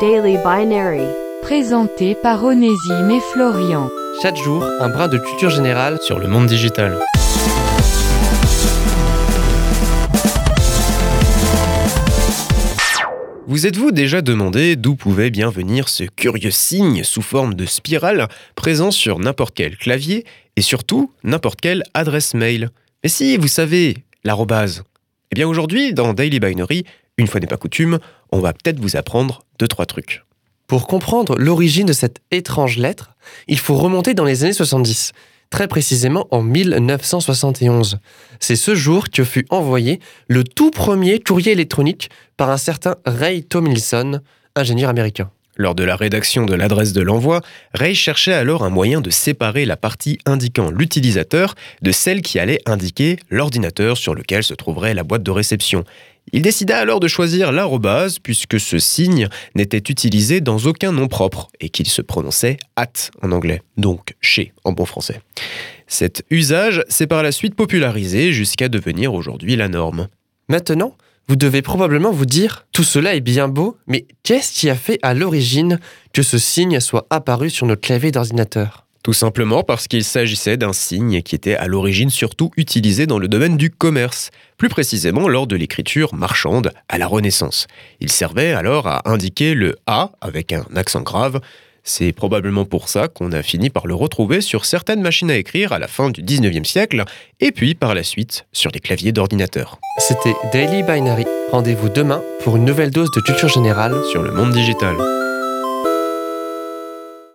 Daily Binary, présenté par Onésime et Florian. Chaque jour, un brin de culture générale sur le monde digital. Vous êtes-vous déjà demandé d'où pouvait bien venir ce curieux signe sous forme de spirale présent sur n'importe quel clavier et surtout n'importe quelle adresse mail ? Mais si, vous savez, l'arrobase. Eh bien aujourd'hui, dans Daily Binary, une fois n'est pas coutume, on va peut-être vous apprendre 2-3 trucs. Pour comprendre l'origine de cette étrange lettre, il faut remonter dans les années 70, très précisément en 1971. C'est ce jour que fut envoyé le tout premier courrier électronique par un certain Ray Tomlinson, ingénieur américain. Lors de la rédaction de l'adresse de l'envoi, Ray cherchait alors un moyen de séparer la partie indiquant l'utilisateur de celle qui allait indiquer l'ordinateur sur lequel se trouverait la boîte de réception. Il décida alors de choisir l'arrobase puisque ce signe n'était utilisé dans aucun nom propre et qu'il se prononçait « at » en anglais, donc « chez » en bon français. Cet usage s'est par la suite popularisé jusqu'à devenir aujourd'hui la norme. Maintenant, vous devez probablement vous dire « Tout cela est bien beau, mais qu'est-ce qui a fait à l'origine que ce signe soit apparu sur notre clavier d'ordinateur ?» Tout simplement parce qu'il s'agissait d'un signe qui était à l'origine surtout utilisé dans le domaine du commerce, plus précisément lors de l'écriture marchande à la Renaissance. Il servait alors à indiquer le « A » avec un accent grave. C'est probablement pour ça qu'on a fini par le retrouver sur certaines machines à écrire à la fin du 19e siècle et puis par la suite sur les claviers d'ordinateur. C'était Daily Binary. Rendez-vous demain pour une nouvelle dose de culture générale sur le monde digital.